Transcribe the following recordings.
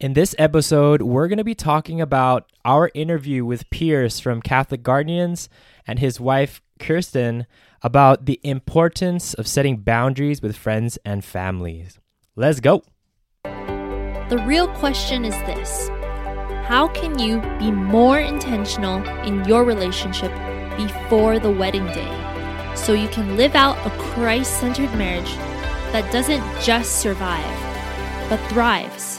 In this episode, we're going to be talking about our interview with Pierce from Catholic Guardians and his wife, Kirsten, about the importance of setting boundaries with friends and families. Let's go. The real question is this: how can you be more intentional in your relationship before the wedding day so you can live out a Christ-centered marriage that doesn't just survive, but thrives?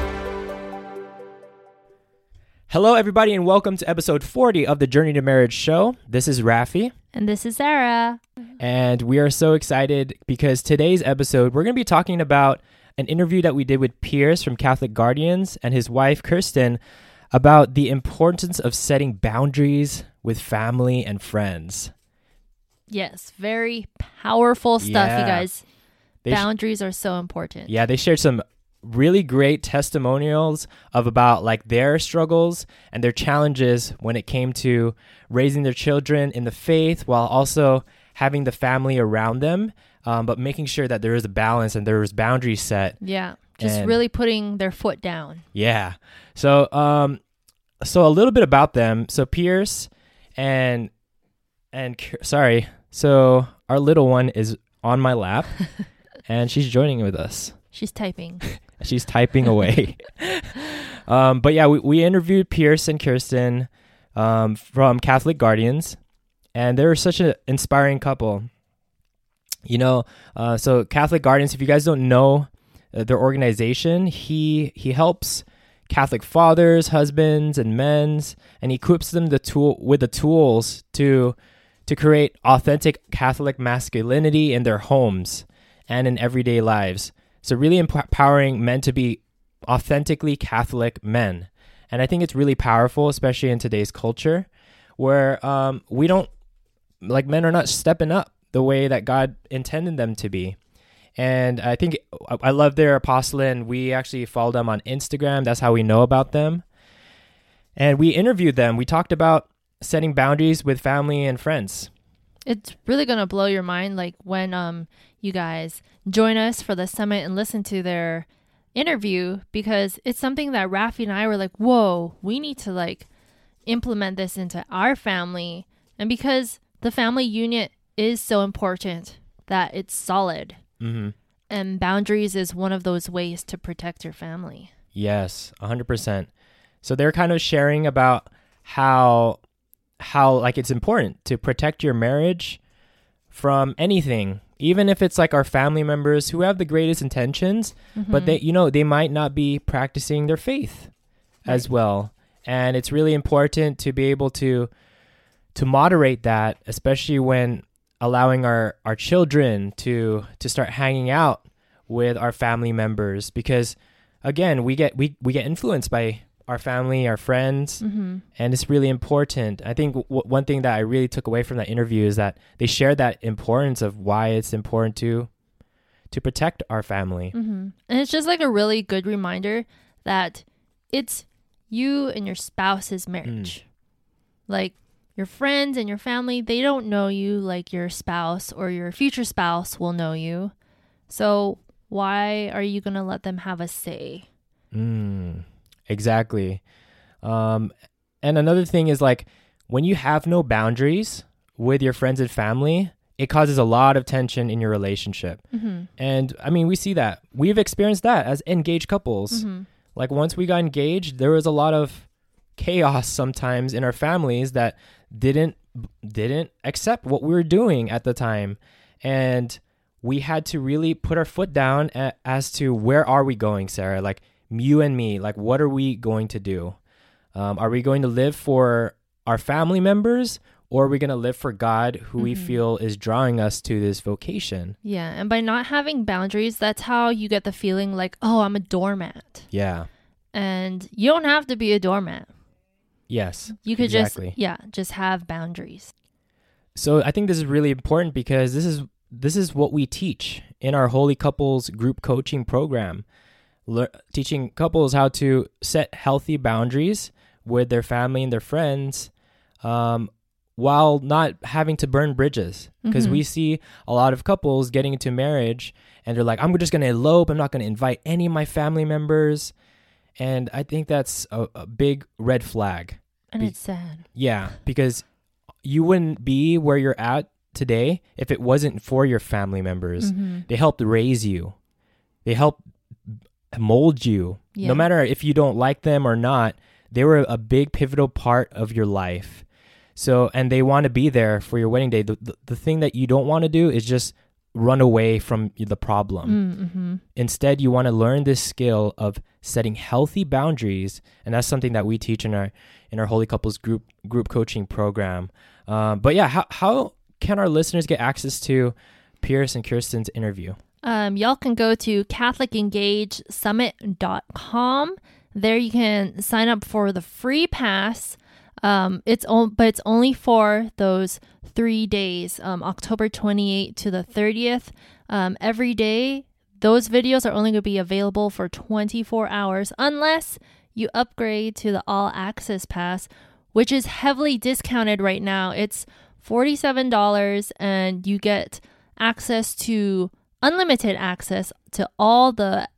Hello, everybody, and welcome to episode 40 of the Journey to Marriage show. This is Rafi. And this is Sarah. And we are so excited because today's episode, we're going to be talking about an interview that we did with Pierce from Catholic Guardians and his wife, Kirsten, about the importance of setting boundaries with family and friends. Yes, very powerful stuff, you guys. Boundaries are so important. Yeah, they shared some really great testimonials of about like their struggles and their challenges when it came to raising their children in the faith while also having the family around them, but making sure that there is a balance and there is boundaries set. Yeah, just really putting their foot down. Yeah. So a little bit about them. So Pierce so our little one is on my lap and she's joining with us. She's typing. She's typing away. But yeah, we interviewed Pierce and Kirsten from Catholic Guardians, and they were such an inspiring couple. You know, so Catholic Guardians, if you guys don't know their organization, he helps Catholic fathers, husbands, and men's, and equips them with the tools to create authentic Catholic masculinity in their homes and in everyday lives. So really empowering men to be authentically Catholic men. And I think it's really powerful, especially in today's culture, where men are not stepping up the way that God intended them to be. And I think I love their apostolate, and we actually follow them on Instagram. That's how we know about them. And we interviewed them. We talked about setting boundaries with family and friends. It's really going to blow your mind, like when you guys join us for the summit and listen to their interview, because it's something that Rafi and I were like, whoa, we need to like implement this into our family. And because the family unit is so important that it's solid, and boundaries is one of those ways to protect your family. Yes, 100%. So they're kind of sharing about how like it's important to protect your marriage from anything, even if it's like our family members who have the greatest intentions, but they might not be practicing their faith as well. And it's really important to be able to moderate that, especially when allowing our children to start hanging out with our family members, because again, we get influenced by our family, our friends, and it's really important. I think one thing that I really took away from that interview is that they shared that importance of why it's important to protect our family. And it's just like a really good reminder that it's you and your spouse's marriage. Like your friends and your family, they don't know you like your spouse or your future spouse will know you. So why are you going to let them have a say? Exactly. And another thing is like when you have no boundaries with your friends and family, it causes a lot of tension in your relationship. And I mean, we see that. We've experienced that as engaged couples. Like once we got engaged, there was a lot of chaos sometimes in our families that didn't accept what we were doing at the time. And we had to really put our foot down as to where are we going, Sarah? Like, you and me, like, what are we going to do? Are we going to live for our family members, Or are we going to live for God, who we feel is drawing us to this vocation? Yeah. And by not having boundaries, that's how you get the feeling like, oh, I'm a doormat. Yeah. And you don't have to be a doormat. Yes. You could just have boundaries. So I think this is really important because this is what we teach in our Holy Couples Group Coaching Program, teaching couples how to set healthy boundaries with their family and their friends, while not having to burn bridges. Because we see a lot of couples getting into marriage and they're like, I'm just going to elope. I'm not going to invite any of my family members. And I think that's a big red flag. And it's sad. Yeah, because you wouldn't be where you're at today if it wasn't for your family members. They helped raise you. They helped mold you. Yeah. No matter if you don't like them or not, they were a big pivotal part of your life. So, and they want to be there for your wedding day. The thing that you don't want to do is just run away from the problem. Instead, you want to learn this skill of setting healthy boundaries, and that's something that we teach in our Holy Couples group coaching program. But yeah, how can our listeners get access to Pierce and Kirsten's interview? Y'all can go to CatholicEngageSummit.com. There you can sign up for the free pass. It's only for those 3 days, October 28th to the 30th. Every day, those videos are only going to be available for 24 hours unless you upgrade to the All Access Pass, which is heavily discounted right now. It's $47 and you get access to unlimited access to all the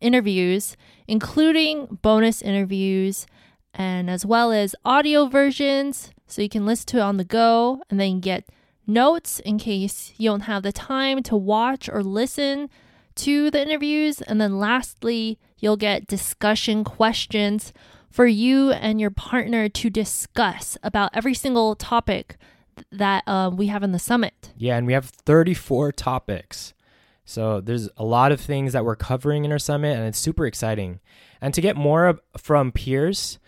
interviews, including bonus interviews, and as well as audio versions, so you can listen to it on the go, and then get notes in case you don't have the time to watch or listen to the interviews. And then lastly, you'll get discussion questions for you and your partner to discuss about every single topic that we have in the summit. Yeah, and we have 34 topics. So there's a lot of things that we're covering in our summit, and it's super exciting. And to get more from Pierce,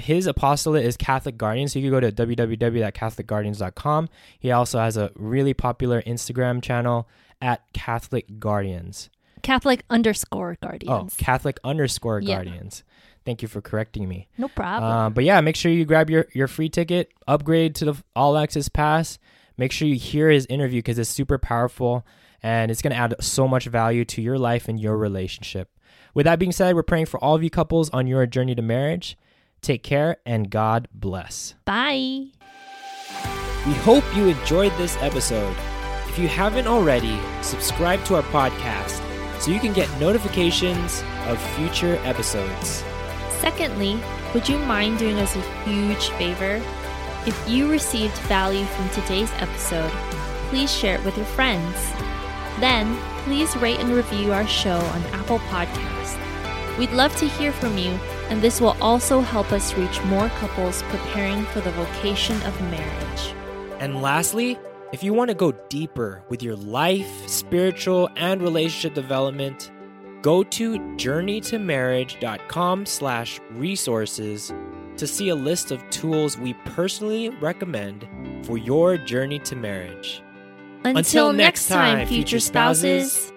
his apostolate is Catholic Guardians, so you can go to www.catholicguardians.com. He also has a really popular Instagram channel at Catholic Guardians. Catholic_Guardians. Oh, Catholic_Guardians. Yeah. Thank you for correcting me. No problem. But yeah, make sure you grab your free ticket, upgrade to the All Access Pass. Make sure you hear his interview because it's super powerful and it's going to add so much value to your life and your relationship. With that being said, we're praying for all of you couples on your journey to marriage. Take care and God bless. Bye. We hope you enjoyed this episode. If you haven't already, subscribe to our podcast so you can get notifications of future episodes. Secondly, would you mind doing us a huge favor? If you received value from today's episode, please share it with your friends. Then, please rate and review our show on Apple Podcasts. We'd love to hear from you. And this will also help us reach more couples preparing for the vocation of marriage. And lastly, if you want to go deeper with your life, spiritual, and relationship development, go to journeytomarriage.com/resources to see a list of tools we personally recommend for your journey to marriage. Until next time, future spouses.